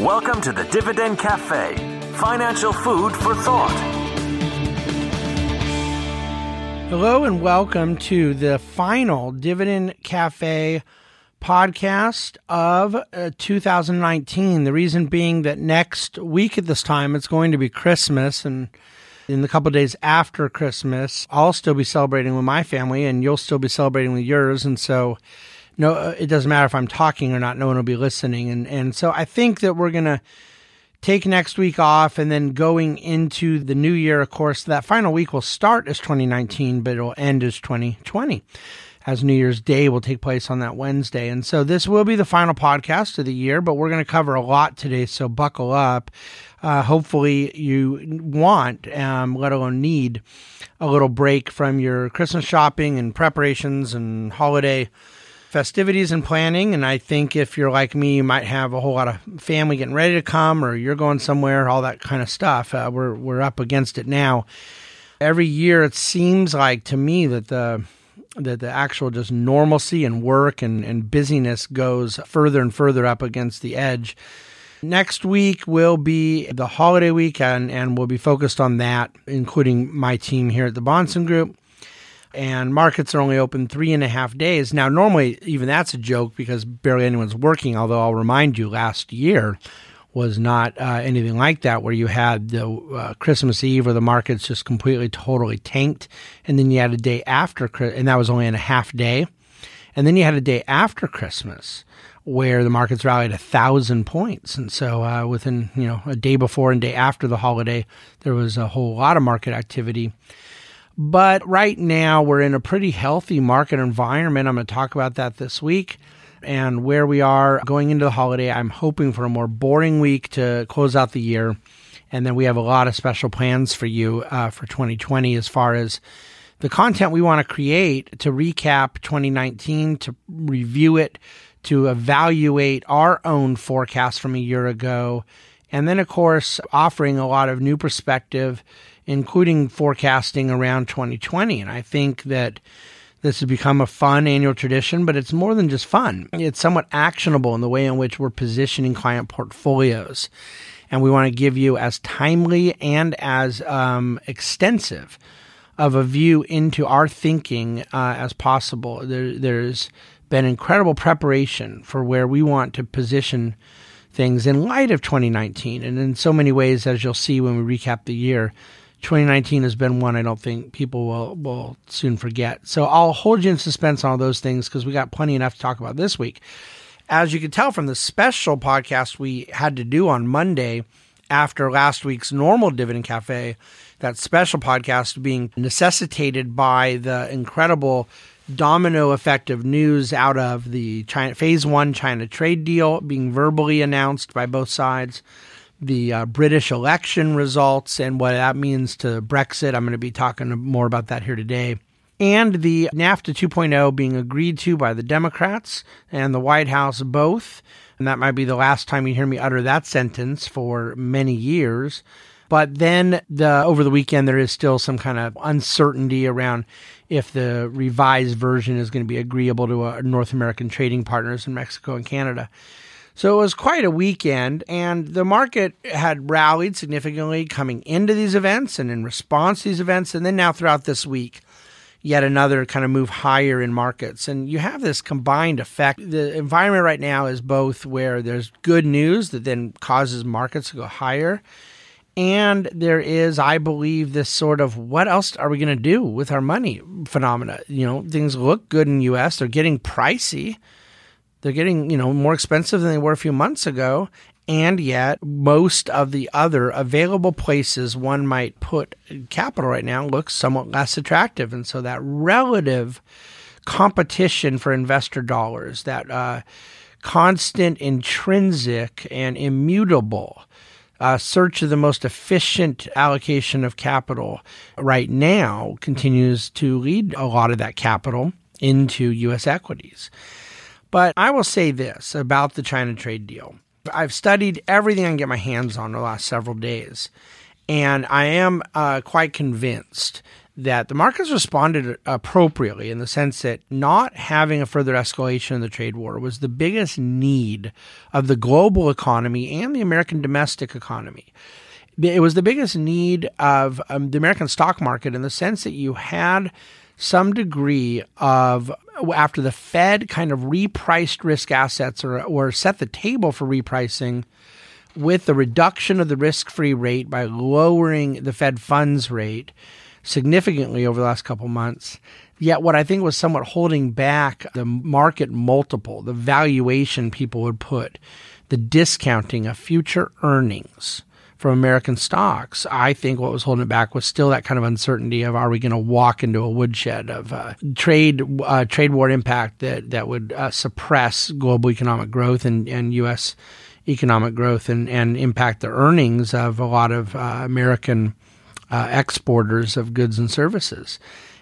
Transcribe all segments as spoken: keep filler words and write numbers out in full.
Welcome to the Dividend Cafe, financial food for thought. Hello and welcome to the final Dividend Cafe podcast of uh, two thousand nineteen. The reason being that next week at this time, it's going to be Christmas, and in the couple of days after Christmas, I'll still be celebrating with my family and you'll still be celebrating with yours. And so no, it doesn't matter if I'm talking or not, no one will be listening. And, and so I think that we're going to take next week off, and then going into the new year, of course, that final week will start as twenty nineteen, but it'll end as twenty twenty, as New Year's Day will take place on that Wednesday. And so this will be the final podcast of the year, but we're going to cover a lot today, so buckle up. Uh, hopefully you want, um, let alone need, a little break from your Christmas shopping and preparations and holiday festivities and planning. And I think if you're like me, you might have a whole lot of family getting ready to come, or you're going somewhere, all that kind of stuff. Uh, we're we're up against it now. Every year it seems like to me that the that the actual just normalcy and work and, and busyness goes further and further up against the edge. Next week will be the holiday weekend, and we'll be focused on that, including my team here at the Bahnsen Group. And markets are only open three and a half days. Now, normally, even that's a joke because barely anyone's working, although I'll remind you, last year was not uh, anything like that, where you had the uh, Christmas Eve where the markets just completely, totally tanked. And then you had a day after, and that was only in a half day. And then you had a day after Christmas where the markets rallied a thousand points. And so uh, within, you know, a day before and day after the holiday, there was a whole lot of market activity. But right now, we're in a pretty healthy market environment. I'm going to talk about that this week and where we are going into the holiday. I'm hoping for a more boring week to close out the year. And then we have a lot of special plans for you uh, for twenty twenty as far as the content we want to create to recap twenty nineteen, to review it, to evaluate our own forecast from a year ago. And then, of course, offering a lot of new perspective, including forecasting around twenty twenty. And I think that this has become a fun annual tradition, but it's more than just fun. It's somewhat actionable in the way in which we're positioning client portfolios. And we want to give you as timely and as um, extensive of a view into our thinking uh, as possible. There, there's been incredible preparation for where we want to position things in light of twenty nineteen. And in so many ways, as you'll see when we recap the year, twenty nineteen has been one I don't think people will, will soon forget. So I'll hold you in suspense on all those things because we got plenty enough to talk about this week. As you can tell from the special podcast we had to do on Monday after last week's normal Dividend Cafe, that special podcast being necessitated by the incredible domino effect of news out of the China, phase one China trade deal being verbally announced by both sides, the uh, British election results and what that means to Brexit. I'm going to be talking more about that here today. And the NAFTA two point oh being agreed to by the Democrats and the White House both. And that might be the last time you hear me utter that sentence for many years. But then the, over the weekend, there is still some kind of uncertainty around if the revised version is going to be agreeable to our North American trading partners in Mexico and Canada. So it was quite a weekend, and the market had rallied significantly coming into these events and in response to these events. And then now throughout this week, yet another kind of move higher in markets. And you have this combined effect. The environment right now is both where there's good news that then causes markets to go higher, and there is, I believe, this sort of what else are we going to do with our money phenomena. You know, things look good in the U S. They're getting pricey. They're getting, you know, more expensive than they were a few months ago. And yet most of the other available places one might put capital right now looks somewhat less attractive. And so that relative competition for investor dollars, that uh, constant, intrinsic, and immutable Uh, search of the most efficient allocation of capital right now continues to lead a lot of that capital into U S equities. But I will say this about the China trade deal. I've studied everything I can get my hands on the last several days, and I am uh, quite convinced that the markets responded appropriately in the sense that not having a further escalation in the trade war was the biggest need of the global economy and the American domestic economy. It was the biggest need of um, the American stock market in the sense that you had some degree of, after the Fed kind of repriced risk assets or, or set the table for repricing with the reduction of the risk-free rate by lowering the Fed funds rate significantly over the last couple months. Yet what I think was somewhat holding back the market multiple, the valuation people would put, the discounting of future earnings from American stocks, I think what was holding it back was still that kind of uncertainty of, are we going to walk into a woodshed of uh, trade uh, trade war impact that, that would uh, suppress global economic growth and, and U S economic growth and, and impact the earnings of a lot of uh, American uh, exporters of goods and services.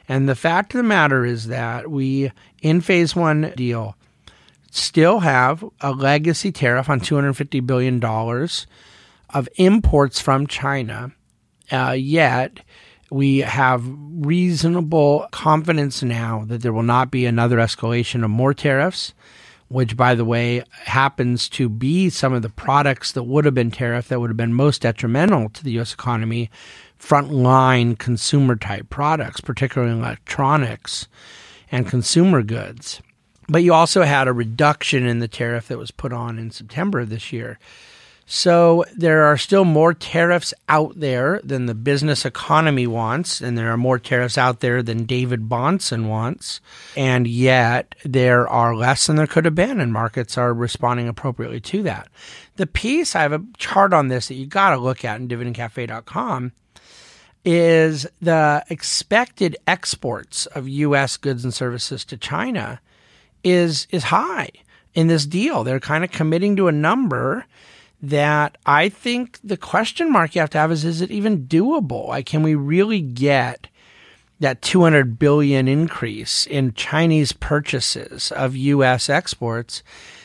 And the fact of the matter is that we, in phase one deal, still have a legacy tariff on two hundred fifty billion dollars of imports from China, uh, yet we have reasonable confidence now that there will not be another escalation of more tariffs, which, by the way, happens to be some of the products that would have been tariffed that would have been most detrimental to the U S economy, frontline consumer-type products, particularly electronics and consumer goods. But you also had a reduction in the tariff that was put on in September of this year. So there are still more tariffs out there than the business economy wants, and there are more tariffs out there than David Bahnsen wants, and yet there are less than there could have been, and markets are responding appropriately to that. The piece, I have a chart on this that you got to look at in Dividend Cafe dot com, is the expected exports of U S goods and services to China is is high in this deal. They're kind of committing to a number that I think the question mark you have to have is, is it even doable? Like, can we really get that two hundred billion dollars increase in Chinese purchases of U S exports?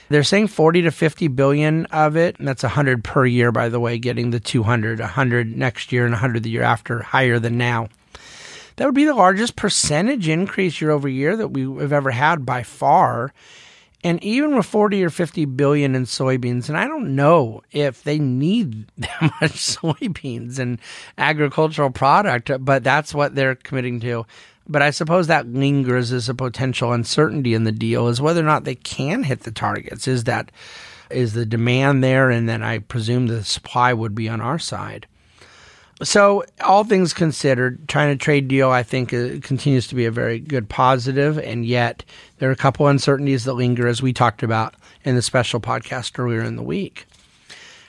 They're saying forty to fifty billion dollars of it, and that's one hundred per year, by the way, getting the two hundred, one hundred next year, and one hundred the year after, higher than now. That would be the largest percentage increase year over year that we've ever had by far. And even with forty or fifty billion in soybeans, and I don't know if they need that much soybeans and agricultural product, but that's what they're committing to. But I suppose that lingers as a potential uncertainty in the deal, is whether or not they can hit the targets. Is that is the demand there? And then I presume the supply would be on our side. So all things considered, China trade deal, I think, uh, continues to be a very good positive. And yet there are a couple uncertainties that linger, as we talked about in the special podcast earlier in the week.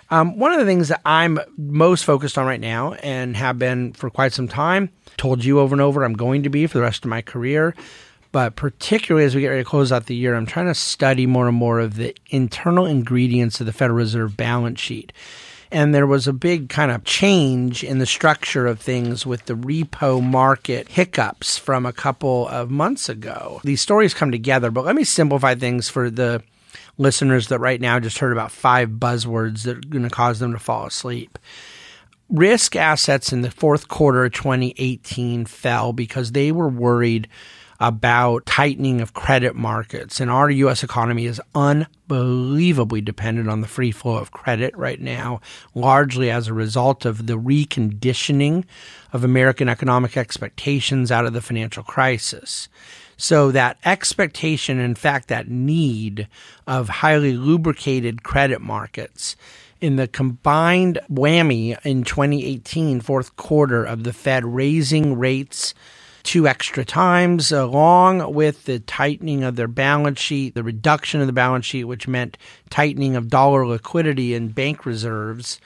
Um, one of the things that I'm most focused on right now, and have been for quite some time, told you over and over I'm going to be for the rest of my career, but particularly as we get ready to close out the year, I'm trying to study more and more of the internal ingredients of the Federal Reserve balance sheet. And there was a big kind of change in the structure of things with the repo market hiccups from a couple of months ago. These stories come together, but let me simplify things for the listeners that right now just heard about five buzzwords that are going to cause them to fall asleep. Risk assets in the fourth quarter of twenty eighteen fell because they were worried about tightening of credit markets. And our U S economy is unbelievably dependent on the free flow of credit right now, largely as a result of the reconditioning of American economic expectations out of the financial crisis. So that expectation, in fact, that need of highly lubricated credit markets, in the combined whammy in twenty eighteen, fourth quarter of the Fed raising rates two extra times, along with the tightening of their balance sheet, the reduction of the balance sheet, which meant tightening of dollar liquidity and bank reserves,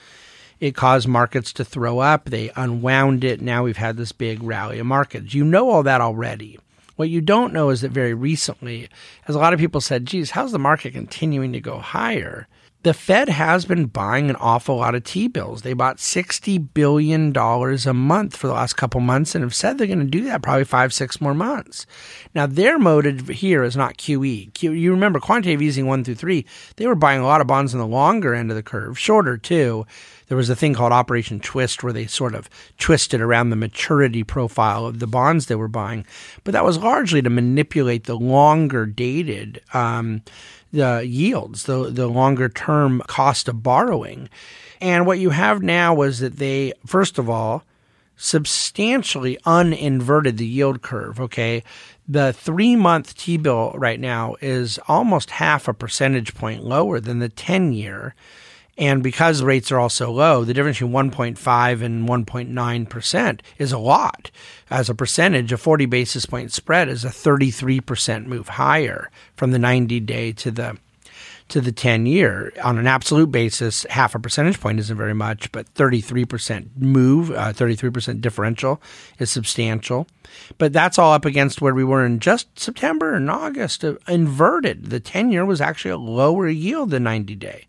it caused markets to throw up. They unwound it. Now we've had this big rally of markets. You know all that already. What you don't know is that very recently, as a lot of people said, geez, how's the market continuing to go higher? the Fed has been buying an awful lot of T-bills. They bought sixty billion dollars a month for the last couple months and have said they're going to do that probably five, six more months. Now, their motive here is not Q E. Q, you remember quantitative easing one through three, they were buying a lot of bonds in the longer end of the curve, shorter too. There was a thing called Operation Twist where they sort of twisted around the maturity profile of the bonds they were buying. But that was largely to manipulate the longer dated um the yields, the, the longer-term cost of borrowing. And what you have now was that they, first of all, substantially uninverted the yield curve, okay? The three-month T-bill right now is almost half a percentage point lower than the ten-year. And because rates are all so low, the difference between one point five and one point nine percent is a lot. As a percentage, a forty basis point spread is a thirty-three percent move higher from the ninety-day to the to the ten-year. On an absolute basis, half a percentage point isn't very much, but thirty-three percent move, uh, thirty-three percent differential is substantial. But that's all up against where we were in just September and August, uh, inverted. The ten-year was actually a lower yield than ninety-day.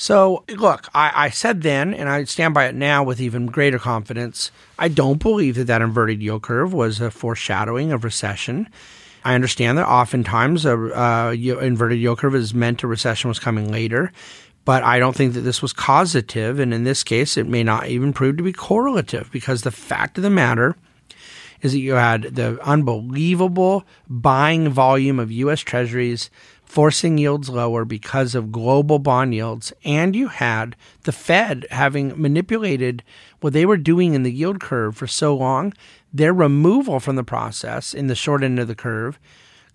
So look, I, I said then, and I stand by it now with even greater confidence, I don't believe that that inverted yield curve was a foreshadowing of recession. I understand that oftentimes an uh, inverted yield curve is meant a recession was coming later, but I don't think that this was causative. And in this case, it may not even prove to be correlative, because the fact of the matter is that you had the unbelievable buying volume of U S Treasuries forcing yields lower because of global bond yields, and you had the Fed having manipulated what they were doing in the yield curve for so long. Their removal from the process in the short end of the curve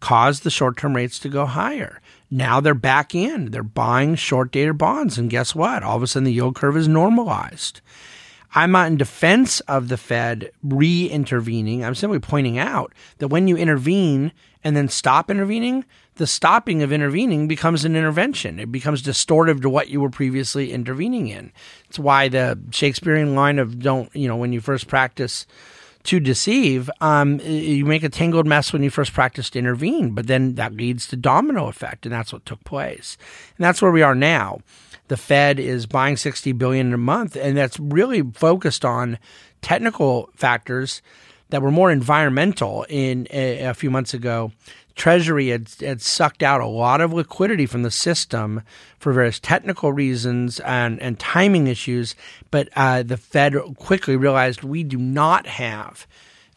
caused the short-term rates to go higher. Now they're back in. They're buying short-dated bonds, and guess what? All of a sudden, the yield curve is normalized. I'm not in defense of the Fed re-intervening. I'm simply pointing out that when you intervene and then stop intervening, the stopping of intervening becomes an intervention. It becomes distortive to what you were previously intervening in. It's why the Shakespearean line of don't, you know, when you first practice to deceive, um, you make a tangled mess when you first practice to intervene, but then that leads to domino effect, and that's what took place. And that's where we are now. The Fed is buying sixty billion dollars a month, and that's really focused on technical factors that were more environmental. In a, a few months ago, Treasury had, had sucked out a lot of liquidity from the system for various technical reasons and, and timing issues, but uh, the Fed quickly realized we do not have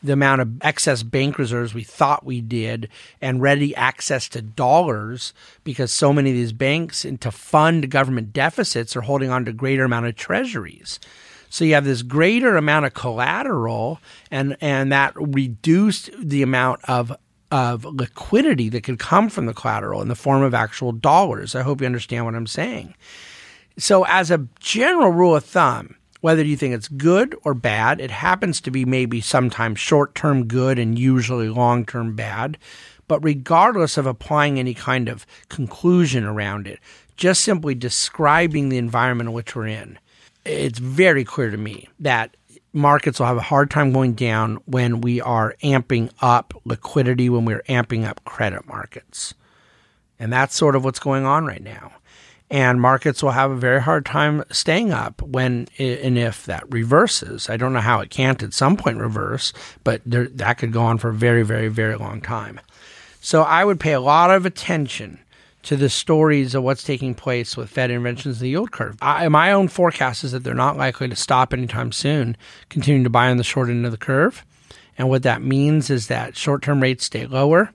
the amount of excess bank reserves we thought we did and ready access to dollars, because so many of these banks, and to fund government deficits, are holding on to greater amount of treasuries. So you have this greater amount of collateral, and, and that reduced the amount of of liquidity that could come from the collateral in the form of actual dollars. I hope you understand what I'm saying. So as a general rule of thumb, whether you think it's good or bad, it happens to be maybe sometimes short-term good and usually long-term bad. But regardless of applying any kind of conclusion around it, just simply describing the environment in which we're in, it's very clear to me that markets will have a hard time going down when we are amping up liquidity, when we're amping up credit markets. And that's sort of what's going on right now. And markets will have a very hard time staying up when and if that reverses. I don't know how it can't at some point reverse, but there, that could go on for a very, very, very long time. So I would pay a lot of attention to the stories of what's taking place with Fed interventions in the yield curve. I, my own forecast is that they're not likely to stop anytime soon, continuing to buy on the short end of the curve. And what that means is that short-term rates stay lower,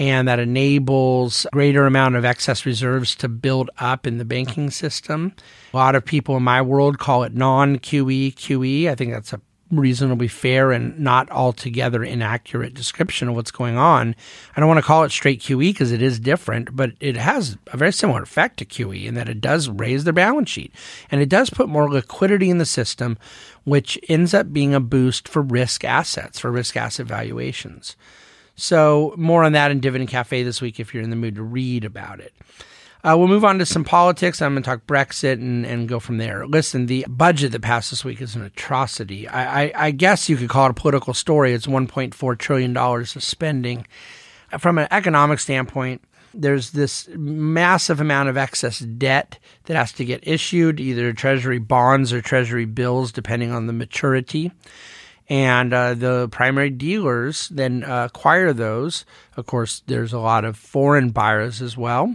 and that enables greater amount of excess reserves to build up in the banking system. A lot of people in my world call it non-Q E Q E. I think that's a reasonably fair and not altogether inaccurate description of what's going on. I don't want to call it straight Q E because it is different, but it has a very similar effect to Q E in that it does raise their balance sheet, and it does put more liquidity in the system, which ends up being a boost for risk assets, for risk asset valuations. So more on that in Dividend Cafe this week if you're in the mood to read about it. Uh, we'll move on to some politics. I'm going to talk Brexit and, and go from there. Listen, the budget that passed this week is an atrocity. I, I, I guess you could call it a political story. It's one point four trillion dollars of spending. From an economic standpoint, There's this massive amount of excess debt that has to get issued, either treasury bonds or treasury bills, depending on the maturity. And uh, the primary dealers then uh, acquire those. Of course, there's a lot of foreign buyers as well.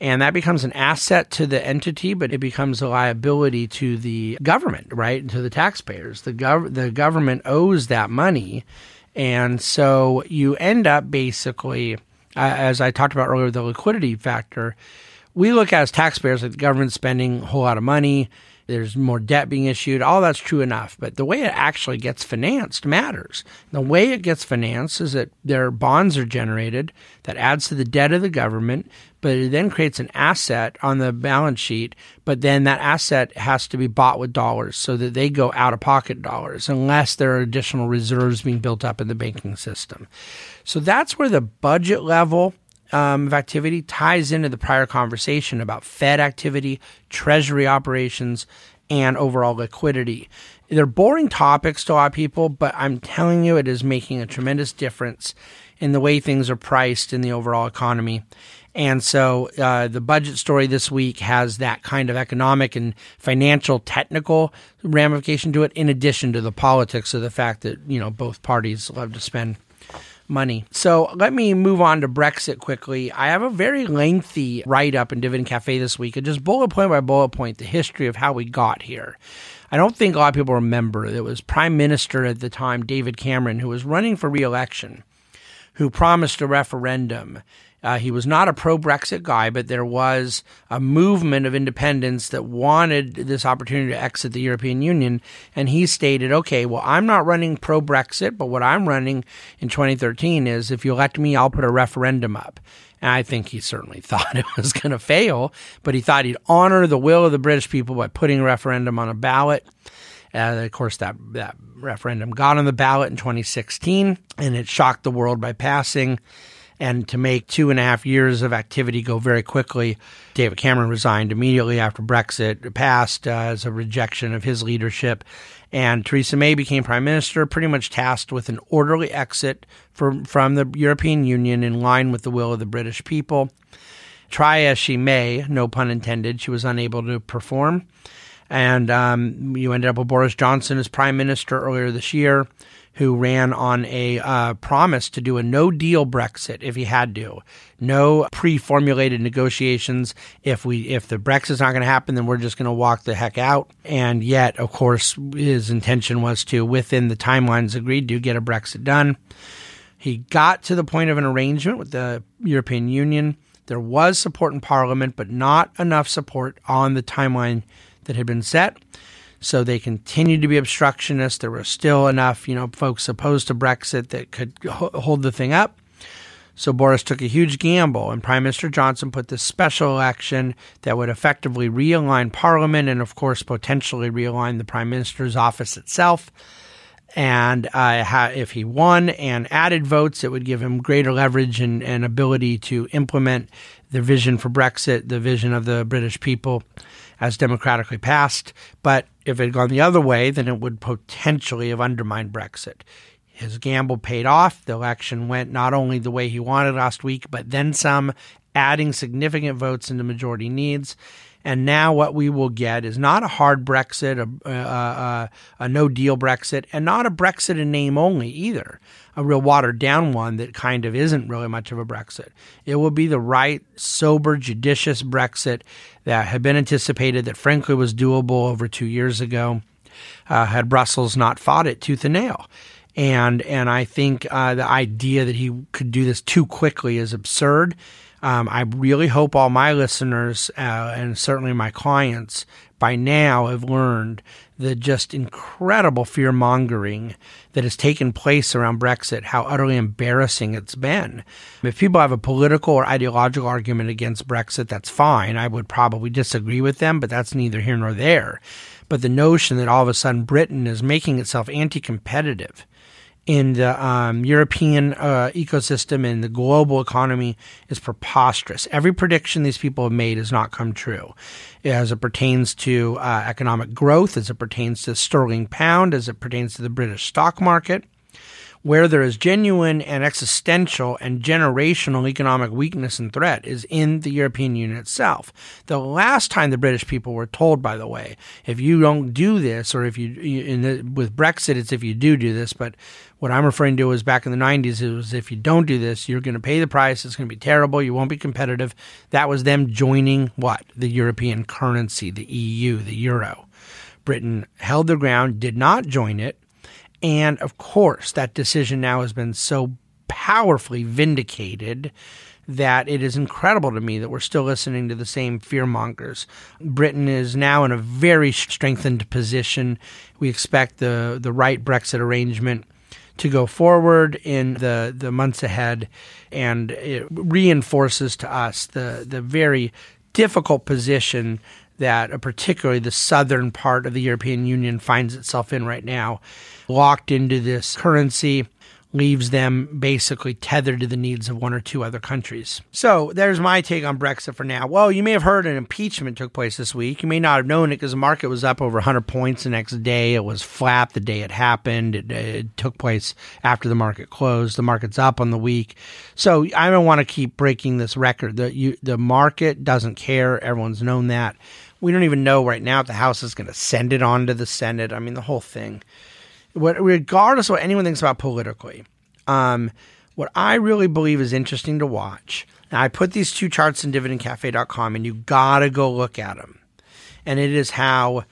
And that becomes an asset to the entity, but it becomes a liability to the government, right, to the taxpayers. The, gov- the government owes that money. And so you end up basically, uh, as I talked about earlier, the liquidity factor. We look at as taxpayers at the government spending a whole lot of money. There's more debt being issued. All that's true enough. But the way it actually gets financed matters. The way it gets financed is that their bonds are generated. That adds to the debt of the government. But it then creates an asset on the balance sheet. But then that asset has to be bought with dollars so that they go out-of-pocket dollars unless there are additional reserves being built up in the banking system. So that's where the budget level Um, of activity ties into the prior conversation about Fed activity, Treasury operations, and overall liquidity. They're boring topics to a lot of people, but I'm telling you, it is making a tremendous difference in the way things are priced in the overall economy. And so uh, the budget story this week has that kind of economic and financial technical ramification to it, in addition to the politics of the fact that, you know, both parties love to spend money. So let me move on to Brexit quickly. I have a very lengthy write-up in Dividend Cafe this week, and just bullet point by bullet point, the history of how we got here. I don't think a lot of people remember. It was Prime Minister at the time, David Cameron, who was running for re-election, who promised a referendum. Uh, he was not a pro-Brexit guy, but there was a movement of independents that wanted this opportunity to exit the European Union. And he stated, okay, well, I'm not running pro-Brexit, but what I'm running in twenty thirteen is, if you elect me, I'll put a referendum up. And I think he certainly thought it was going to fail, but he thought he'd honor the will of the British people by putting a referendum on a ballot. Uh, of course, that, that referendum got on the ballot in twenty sixteen, and it shocked the world by passing. And to make two and a half years of activity go very quickly, David Cameron resigned immediately after Brexit passed uh, as a rejection of his leadership. And Theresa May became prime minister, pretty much tasked with an orderly exit from, from the European Union in line with the will of the British people. Try as she may, no pun intended, she was unable to perform. And um, you ended up with Boris Johnson as prime minister earlier this year, who ran on a uh, promise to do a no-deal Brexit if he had to. No pre-formulated negotiations. If we, if the Brexit's not going to happen, then we're just going to walk the heck out. And yet, of course, his intention was to, within the timelines agreed to, get a Brexit done. He got to the point of an arrangement with the European Union. There was support in Parliament, but not enough support on the timeline that had been set. So they continued to be obstructionists. There were still enough, you know, folks opposed to Brexit that could hold the thing up. So Boris took a huge gamble, and Prime Minister Johnson put this special election that would effectively realign Parliament and, of course, potentially realign the Prime Minister's office itself. And uh, if he won and added votes, it would give him greater leverage and, and ability to implement the vision for Brexit, the vision of the British people as democratically passed. But if it had gone the other way, then it would potentially have undermined Brexit. His gamble paid off. The election went not only the way he wanted last week, but then some, adding significant votes into majority needs. And now what we will get is not a hard Brexit, a, a, a, a no-deal Brexit, and not a Brexit in name only either, a real watered-down one that kind of isn't really much of a Brexit. It will be the right, sober, judicious Brexit that had been anticipated, that frankly was doable over two years ago, uh, had Brussels not fought it tooth and nail. And, and I think uh, the idea that he could do this too quickly is absurd. Um, I really hope all my listeners uh, and certainly my clients by now have learned the just incredible fear-mongering that has taken place around Brexit, how utterly embarrassing it's been. If people have a political or ideological argument against Brexit, that's fine. I would probably disagree with them, but that's neither here nor there. But the notion that all of a sudden Britain is making itself anti-competitive in the um, European uh, ecosystem and the global economy is preposterous. Every prediction these people have made has not come true, as it pertains to uh, economic growth, as it pertains to sterling pound, as it pertains to the British stock market. where there is genuine and existential and generational economic weakness and threat is in the European Union itself. The last time the British people were told, by the way, if you don't do this, or if you, in the, with Brexit, it's if you do do this, but what I'm referring to is back in the nineties, it was if you don't do this, you're going to pay the price, it's going to be terrible, you won't be competitive. That was them joining what? The European currency, the E U, the euro. Britain held their ground, did not join it. And of course, that decision now has been so powerfully vindicated that it is incredible to me that we're still listening to the same fearmongers. Britain is now in a very strengthened position. We expect the, the right Brexit arrangement to go forward in the, the months ahead, and it reinforces to us the, the very difficult position that particularly the southern part of the European Union finds itself in right now, locked into this currency, leaves them basically tethered to the needs of one or two other countries. So there's my take on Brexit for now. Well, you may have heard an impeachment took place this week. You may not have known it because the market was up over one hundred points the next day. It was flat the day it happened. It, it took place after the market closed. The market's up on the week. So I don't want to keep breaking this record. The, you, the market doesn't care. Everyone's known that. We don't even know right now if the House is going to send it on to the Senate. I mean, the whole thing. What, regardless of what anyone thinks about politically, um, what I really believe is interesting to watch, and I put these two charts in Dividend Cafe dot com, and you got to go look at them. And it is how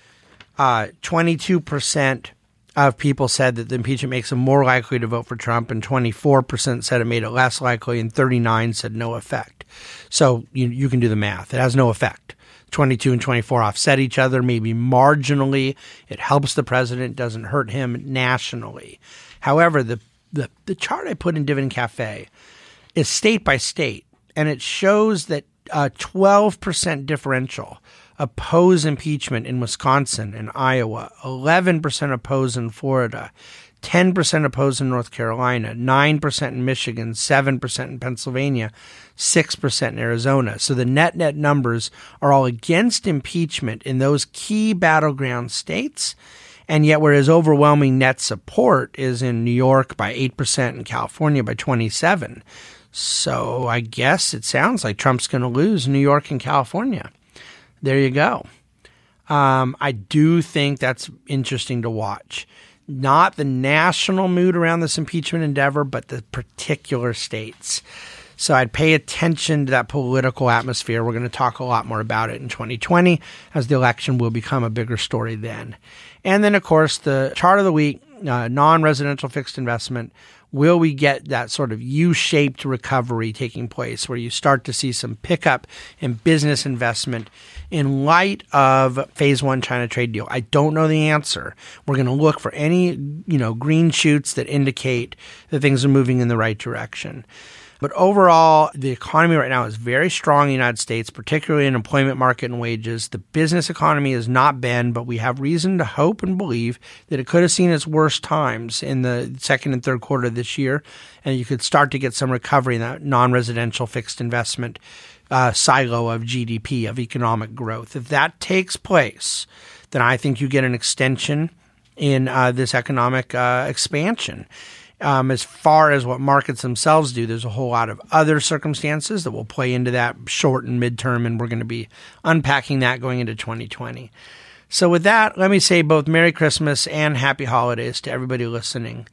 uh, twenty-two percent of people said that the impeachment makes them more likely to vote for Trump, and twenty-four percent said it made it less likely, and thirty-nine percent said no effect. So you, you can do the math. It has no effect. twenty-two and twenty-four offset each other, maybe marginally. It helps the president, doesn't hurt him nationally. However, the, the, the chart I put in Dividend Cafe is state by state, and it shows that a twelve percent differential oppose impeachment in Wisconsin and Iowa, eleven percent oppose in Florida, ten percent oppose in North Carolina, nine percent in Michigan, seven percent in Pennsylvania, six percent in Arizona. So the net-net numbers are all against impeachment in those key battleground states, and yet whereas overwhelming net support is in New York by eight percent and California by twenty-seven percent. So I guess it sounds like Trump's going to lose New York and California. There you go. Um, I do think that's interesting to watch. Not the national mood around this impeachment endeavor, but the particular states. So I'd pay attention to that political atmosphere. We're going to talk a lot more about it in twenty twenty, as the election will become a bigger story then. And then, of course, the chart of the week, uh, non-residential fixed investment. Will we get that sort of U-shaped recovery taking place where you start to see some pickup in business investment in light of phase one China trade deal? I don't know the answer. We're going to look for any, you know, green shoots that indicate that things are moving in the right direction. But overall, the economy right now is very strong in the United States, particularly in employment market and wages. The business economy has not been, but we have reason to hope and believe that it could have seen its worst times in the second and third quarter of this year, and you could start to get some recovery in that non-residential fixed investment uh, silo of G D P, of economic growth. If that takes place, then I think you get an extension in uh, this economic uh, expansion. Um, as far as what markets themselves do, there's a whole lot of other circumstances that will play into that short and midterm, and we're going to be unpacking that going into twenty twenty. So with that, let me say both Merry Christmas and Happy Holidays to everybody listening.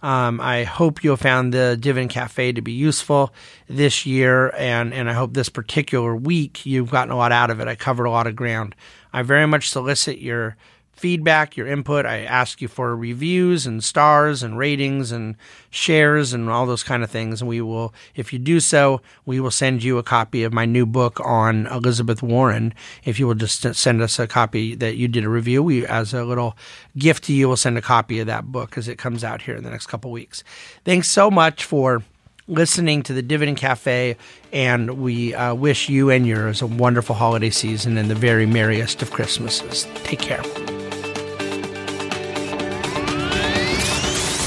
Um, I hope you found the Dividend Cafe to be useful this year, and, and I hope this particular week you've gotten a lot out of it. I covered a lot of ground. I very much solicit your feedback, your input. I ask you for reviews and stars and ratings and shares and all those kind of things. And we will, if you do so, we will send you a copy of my new book on Elizabeth Warren. If you will just send us a copy that you did a review, we, as a little gift to you, we'll send a copy of that book as it comes out here in the next couple of weeks. Thanks so much for listening to the Dividend Cafe, and we uh, wish you and yours a wonderful holiday season and the very merriest of Christmases. Take care.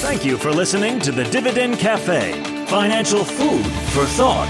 Thank you for listening to the Dividend Cafe, financial food for thought.